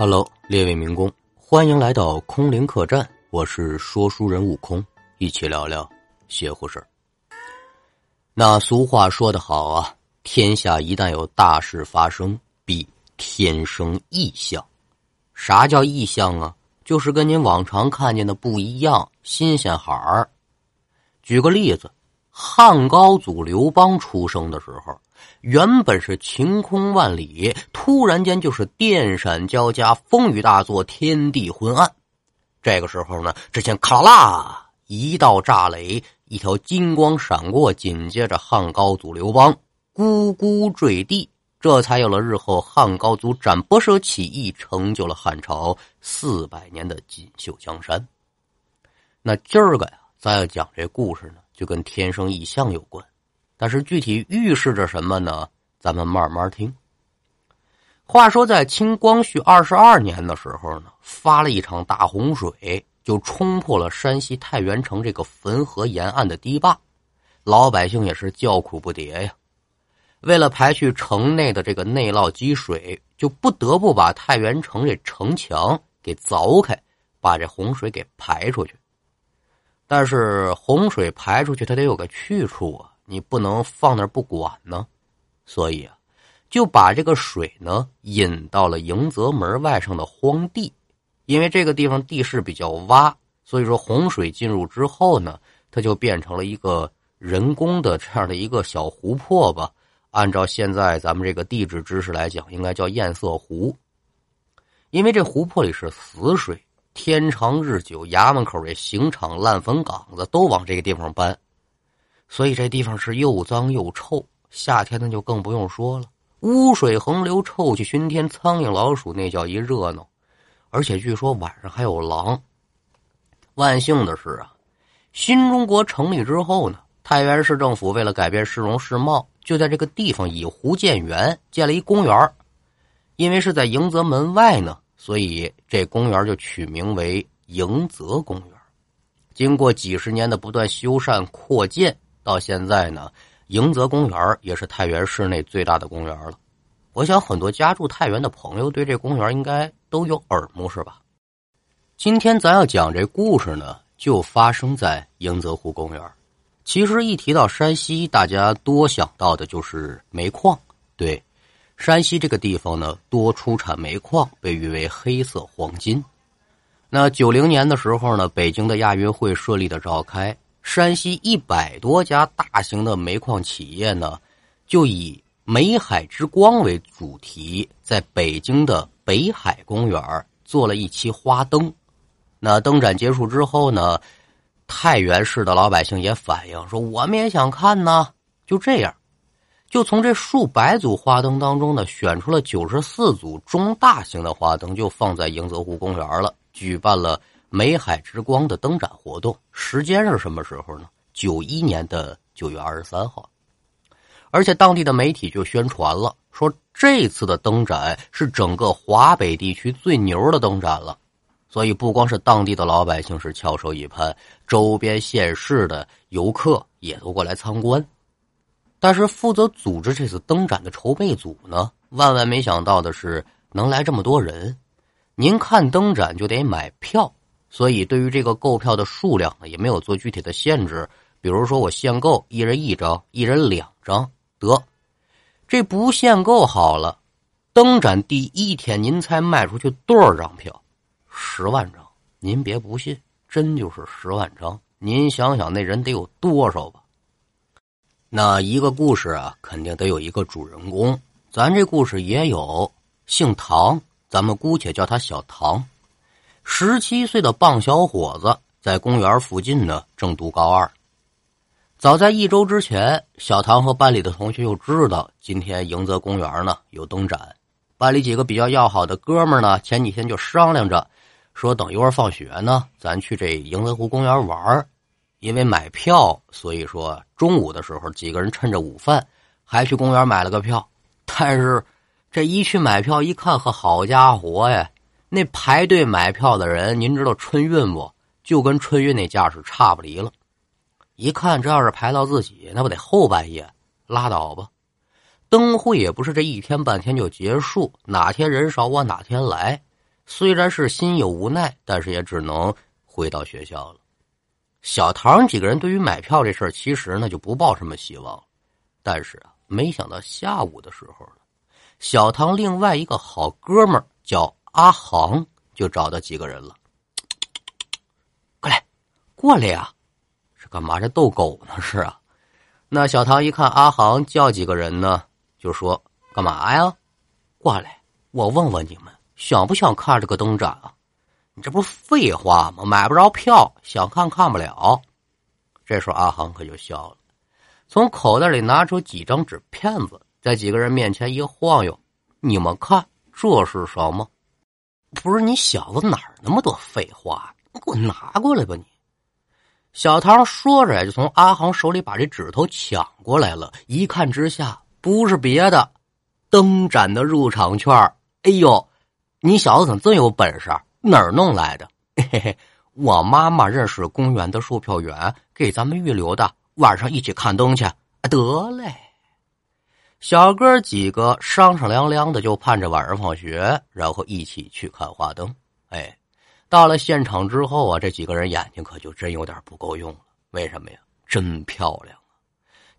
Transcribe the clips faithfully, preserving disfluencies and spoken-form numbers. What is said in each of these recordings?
哈喽，列位民工，欢迎来到空灵客栈，我是说书人悟空，一起聊聊邪乎事。那俗话说得好啊，天下一旦有大事发生，必天生异象。啥叫异象啊？就是跟您往常看见的不一样，新鲜孩儿。举个例子，汉高祖刘邦出生的时候，原本是晴空万里，突然间就是电闪交加，风雨大作，天地昏暗。这个时候呢，只见咔啦一道炸雷，一条金光闪过，紧接着汉高祖刘邦咕咕坠地，这才有了日后汉高祖斩博舍起义，成就了汉朝四百年的锦绣江山。那今儿个呀，咱要讲这故事呢，就跟天生异象有关，但是具体预示着什么呢？咱们慢慢听。话说在清光绪二十二年的时候呢，发了一场大洪水，就冲破了山西太原城这个汾河沿岸的堤坝，老百姓也是叫苦不迭呀。为了排去城内的这个内涝积水，就不得不把太原城这城墙给凿开，把这洪水给排出去。但是洪水排出去，它得有个去处啊，你不能放那儿不管呢，所以啊，就把这个水呢引到了迎泽门外上的荒地，因为这个地方地势比较洼，所以说洪水进入之后呢，它就变成了一个人工的这样的一个小湖泊吧。按照现在咱们这个地质知识来讲，应该叫堰塞湖，因为这湖泊里是死水，天长日久，衙门口这刑场、烂坟岗子都往这个地方搬。所以这地方是又脏又臭，夏天呢就更不用说了，污水横流，臭气熏天，苍蝇老鼠那叫一热闹，而且据说晚上还有狼。万幸的是啊，新中国成立之后呢，太原市政府为了改变市容市貌，就在这个地方以湖建园，建了一公园。因为是在迎泽门外呢，所以这公园就取名为迎泽公园。经过几十年的不断修缮扩建，到现在呢，迎泽公园也是太原市内最大的公园了。我想很多家住太原的朋友对这公园应该都有耳目是吧？今天咱要讲这故事呢，就发生在迎泽湖公园。其实一提到山西，大家多想到的就是煤矿。对，山西这个地方呢，多出产煤矿，被誉为黑色黄金。那九零年的时候呢，北京的亚运会顺利的召开，山西一百多家大型的煤矿企业呢，就以煤海之光为主题，在北京的北海公园做了一期花灯。那灯展结束之后呢，太原市的老百姓也反映说，我们也想看呢。就这样，就从这数百组花灯当中呢，选出了九十四组中大型的花灯，就放在迎泽湖公园了，举办了梅海之光的灯展活动。时间是什么时候呢？九一年的九月二十三号。而且当地的媒体就宣传了，说这次的灯展是整个华北地区最牛的灯展了。所以不光是当地的老百姓是翘首以盼，周边县市的游客也都过来参观。但是负责组织这次灯展的筹备组呢，万万没想到的是，能来这么多人。您看灯展就得买票，所以对于这个购票的数量呢，也没有做具体的限制。比如说我限购一人一张，一人两张，得，这不限购好了。灯展第一天，您才卖出去多少张票？十万张。您别不信，真就是十万张。您想想那人得有多少吧？那一个故事啊，肯定得有一个主人公。咱这故事也有，姓唐，咱们姑且叫他小唐。十七岁的棒小伙子在公园附近呢，正读高二。早在一周之前，小唐和班里的同学就知道今天迎泽公园呢有灯展。班里几个比较要好的哥们儿呢，前几天就商量着说，等一会儿放学呢，咱去这迎泽湖公园玩。因为买票，所以说中午的时候几个人趁着午饭还去公园买了个票。但是这一去买票一看，和好家伙呀，那排队买票的人，您知道春运不？就跟春运那架势差不离了。一看这要是排到自己，那不得后半夜？拉倒吧。灯会也不是这一天半天就结束，哪天人少往哪天来。虽然是心有无奈，但是也只能回到学校了。小唐几个人对于买票这事儿，其实呢就不抱什么希望。但是啊，没想到下午的时候呢，小唐另外一个好哥们儿叫阿航，就找到几个人了。过来，过来呀、啊！是干嘛？这逗狗呢？是啊。那小唐一看阿航叫几个人呢，就说：“干嘛呀？过来，我问问你们，想不想看这个灯展啊？”你这不是废话吗？买不着票，想看看不了。这时候阿航可就笑了，从口袋里拿出几张纸片子，在几个人面前一晃悠：“你们看，这是什么？”不是你小子哪儿那么多废话？你给我拿过来吧你！小唐说着就从阿航手里把这纸头抢过来了，一看之下，不是别的，灯展的入场券。哎呦，你小子怎么真有本事？哪儿弄来的？嘿嘿嘿，我妈妈认识公园的售票员，给咱们预留的，晚上一起看灯去。得嘞。小哥几个商商量量的就盼着晚上放学，然后一起去看花灯。哎，到了现场之后啊，这几个人眼睛可就真有点不够用了。为什么呀？真漂亮啊！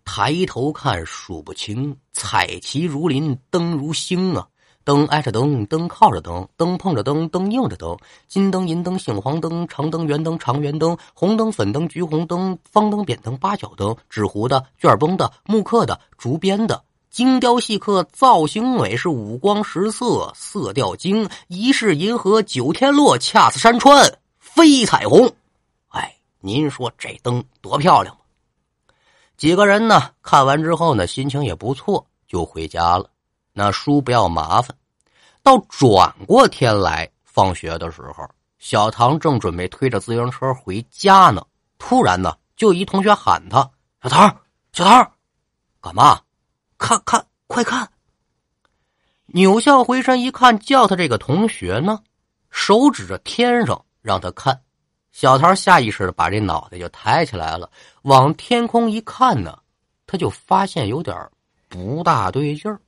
抬头看数不清，彩旗如林，灯如星啊。灯挨着灯，灯靠着灯，灯碰着灯，灯映着灯。金灯、银灯、杏黄灯、长灯、圆灯、长圆灯，红灯、粉灯、橘红灯，方灯、扁灯、八角灯，纸糊的、卷绷的、木刻的、竹编的，精雕细刻，造型美，是五光十色，色调精。一世银河九天落，恰似山川飞彩虹。哎，您说这灯多漂亮吗？几个人呢，看完之后呢，心情也不错，就回家了。那叔不要麻烦，到转过天来放学的时候，小唐正准备推着自行车回家呢，突然呢，就一同学喊他：“小唐，小唐，干嘛？看看，快看！”扭向回身一看，叫他这个同学呢，手指着天上让他看。小唐下意识的把这脑袋就抬起来了，往天空一看呢，他就发现有点不大对劲儿。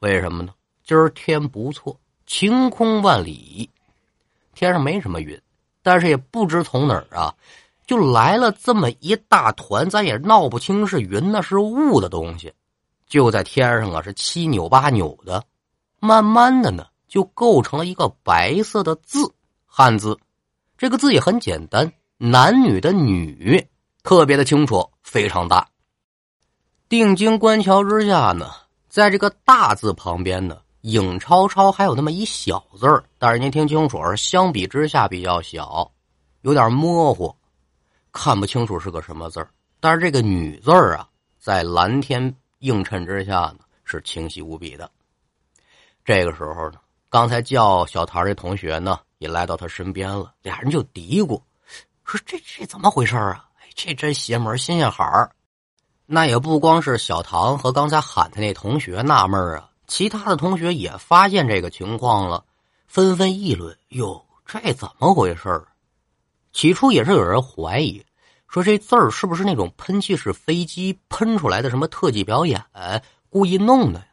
为什么呢？今儿天不错，晴空万里，天上没什么云，但是也不知从哪儿啊，就来了这么一大团，咱也闹不清是云那是雾的东西，就在天上啊是七扭八扭的，慢慢的呢就构成了一个白色的字，汉字。这个字也很简单，男女的女，特别的清楚，非常大。定睛观瞧之下呢，在这个大字旁边呢，影超超还有那么一小字儿，但是您听清楚，相比之下比较小，有点模糊，看不清楚是个什么字儿。但是这个女字儿啊，在蓝天映衬之下呢，是清晰无比的。这个时候呢，刚才叫小唐这同学呢，也来到他身边了，俩人就嘀咕，说这这怎么回事啊？这真邪门新鲜孩儿。那也不光是小唐和刚才喊他那同学纳闷啊，其他的同学也发现这个情况了，纷纷议论：“哟，这怎么回事？”起初也是有人怀疑，说这字儿是不是那种喷气式飞机喷出来的什么特技表演故意弄的呀？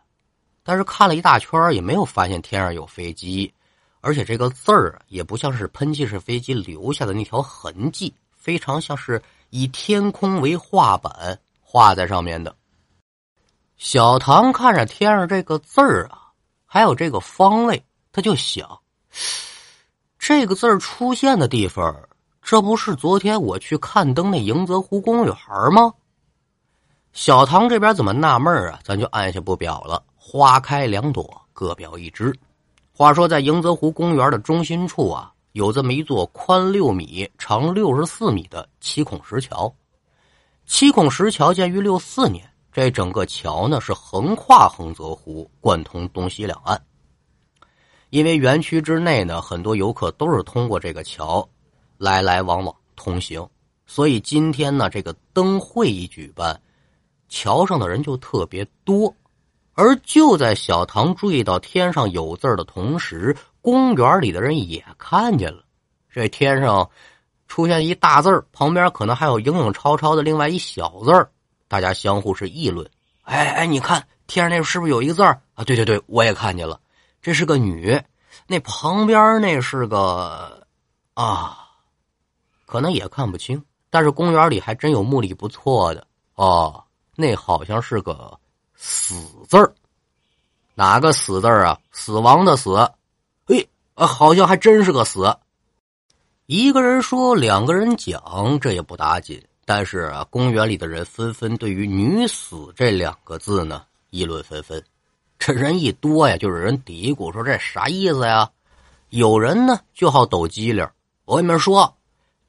但是看了一大圈也没有发现天上有飞机，而且这个字儿也不像是喷气式飞机留下的那条痕迹，非常像是以天空为画板画在上面的。小唐看着天上这个字儿啊，还有这个方位，他就想，这个字儿出现的地方，这不是昨天我去看灯那迎泽湖公园吗？小唐这边怎么纳闷啊，咱就按下不表了。花开两朵，各表一枝。话说在迎泽湖公园的中心处啊，有这么一座宽六米、长六十四米的七孔石桥。七孔石桥建于六四年，这整个桥呢是横跨横泽湖，贯通东西两岸。因为园区之内呢，很多游客都是通过这个桥来来往往通行，所以今天呢这个灯会一举办，桥上的人就特别多。而就在小唐注意到天上有字的同时，公园里的人也看见了，这天上出现一大字儿，旁边可能还有影影绰绰的另外一小字儿，大家相互是议论。哎哎，你看天上那是不是有一个字儿啊？对对对，我也看见了，这是个女。那旁边那是个啊，可能也看不清，但是公园里还真有墓里不错的哦，那好像是个死字儿，哪个死字儿啊？死亡的死，哎，好像还真是个死。一个人说，两个人讲，这也不打紧。但是啊，公园里的人纷纷对于女死这两个字呢议论纷纷。这人一多呀，就有人嘀咕说这啥意思呀？有人呢就好抖机灵，我跟你们说，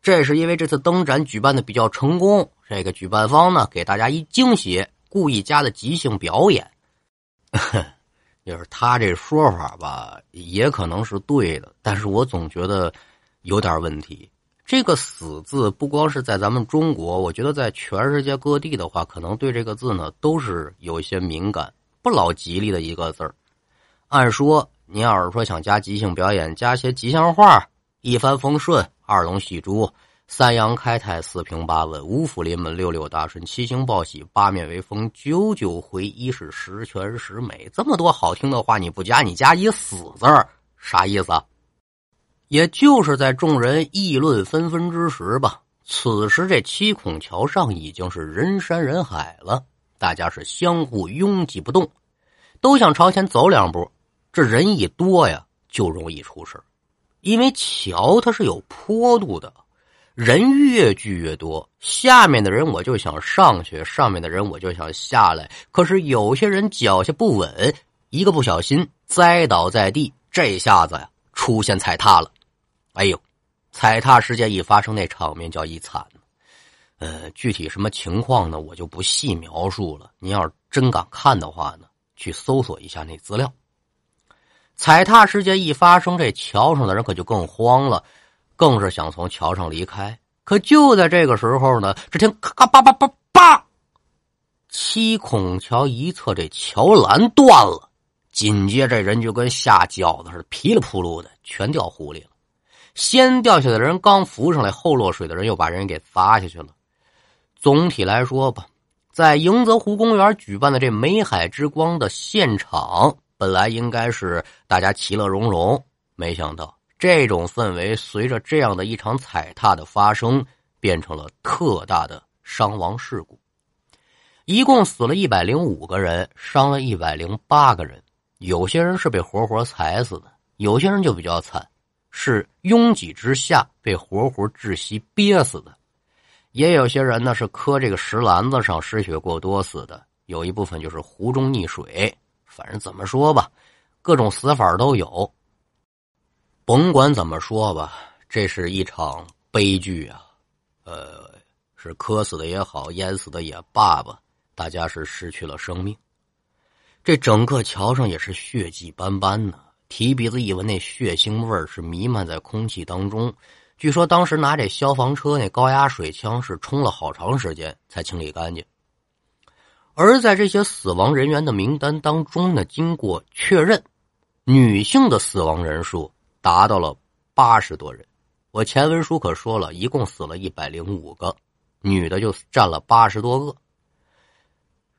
这是因为这次灯展举办的比较成功，这个举办方呢给大家一惊喜，故意加的即兴表演。就是他这说法吧，也可能是对的，但是我总觉得有点问题。这个死字不光是在咱们中国，我觉得在全世界各地的话，可能对这个字呢都是有一些敏感，不老吉利的一个字儿。按说您要是说想加即兴表演，加些吉祥话，一帆风顺，二龙戏珠，三阳开泰，四平八稳，五福临门，六六大顺，七星报喜，八面为风，九九回一是十全十美，这么多好听的话你不加，你加一死字儿，啥意思啊？也就是在众人议论纷纷之时吧，此时这七孔桥上已经是人山人海了，大家是相互拥挤不动，都想朝前走两步。这人一多呀，就容易出事，因为桥它是有坡度的，人越聚越多，下面的人我就想上去，上面的人我就想下来，可是有些人脚下不稳，一个不小心栽倒在地，这下子呀出现踩踏了。哎呦，踩踏事件一发生，那场面叫一惨。呃，具体什么情况呢，我就不细描述了。您要是真敢看的话呢，去搜索一下那资料。踩踏事件一发生，这桥上的人可就更慌了，更是想从桥上离开。可就在这个时候呢，只听咔叭叭叭叭，七孔桥一侧这桥栏断了。紧接着这人就跟下饺子似的，噼里扑噜的全掉湖里了。先掉下的人刚浮上来，后落水的人又把人给砸下去了。总体来说吧，在迎泽湖公园举办的这美海之光的现场，本来应该是大家其乐融融，没想到这种氛围随着这样的一场踩踏的发生，变成了特大的伤亡事故。一共死了一百零五个人，伤了一百零八个人。有些人是被活活踩死的，有些人就比较惨，是拥挤之下被活活窒息憋死的，也有些人呢是磕这个石篮子上失血过多死的，有一部分就是湖中溺水。反正怎么说吧，各种死法都有。甭管怎么说吧，这是一场悲剧啊，呃，是磕死的也好，淹死的也罢吧，大家是失去了生命。这整个桥上也是血迹斑斑呢，提鼻子一闻，那血腥味儿是弥漫在空气当中。据说当时拿这消防车那高压水枪是冲了好长时间才清理干净。而在这些死亡人员的名单当中呢，经过确认，女性的死亡人数达到了八十多人。我前文书可说了，一共死了一百零五个，女的就占了八十多个。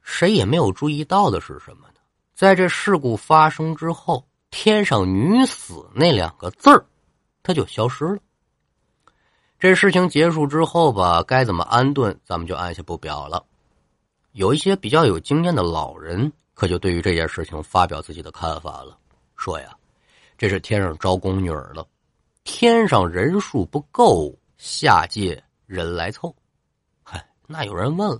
谁也没有注意到的是什么呢？在这事故发生之后，天上女死那两个字儿它就消失了。这事情结束之后吧，该怎么安顿咱们就按下不表了。有一些比较有经验的老人可就对于这件事情发表自己的看法了，说呀，这是天上招宫女儿了，天上人数不够，下界人来凑。嗨，那有人问了，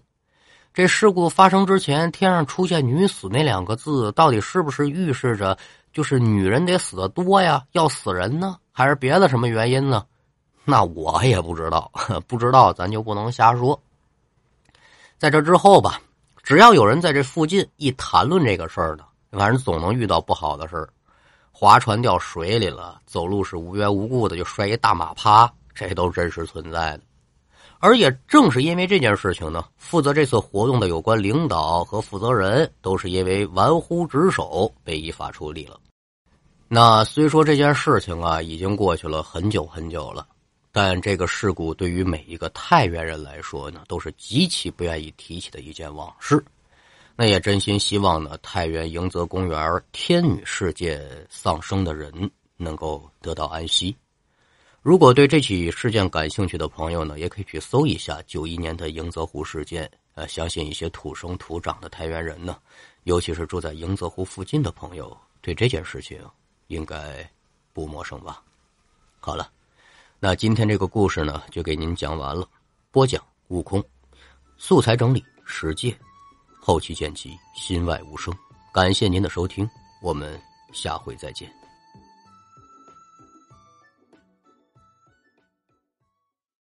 这事故发生之前，天上出现女死那两个字，到底是不是预示着就是女人得死得多呀，要死人呢，还是别的什么原因呢？那我也不知道，不知道咱就不能瞎说。在这之后吧，只要有人在这附近一谈论这个事儿呢，反正总能遇到不好的事儿，划船掉水里了，走路是无缘无故的就摔一大马趴，这都真实存在的。而也正是因为这件事情呢，负责这次活动的有关领导和负责人都是因为玩忽职守被依法处理了。那虽说这件事情啊已经过去了很久很久了，但这个事故对于每一个太原人来说呢，都是极其不愿意提起的一件往事。那也真心希望呢，太原迎泽公园天女世界丧生的人能够得到安息。如果对这起事件感兴趣的朋友呢，也可以去搜一下九一年的迎泽湖事件。呃，相信一些土生土长的太原人呢，尤其是住在迎泽湖附近的朋友，对这件事情应该不陌生吧。好了，那今天这个故事呢就给您讲完了。播讲悟空，素材整理十戒，后期剪辑心外无声。感谢您的收听，我们下回再见。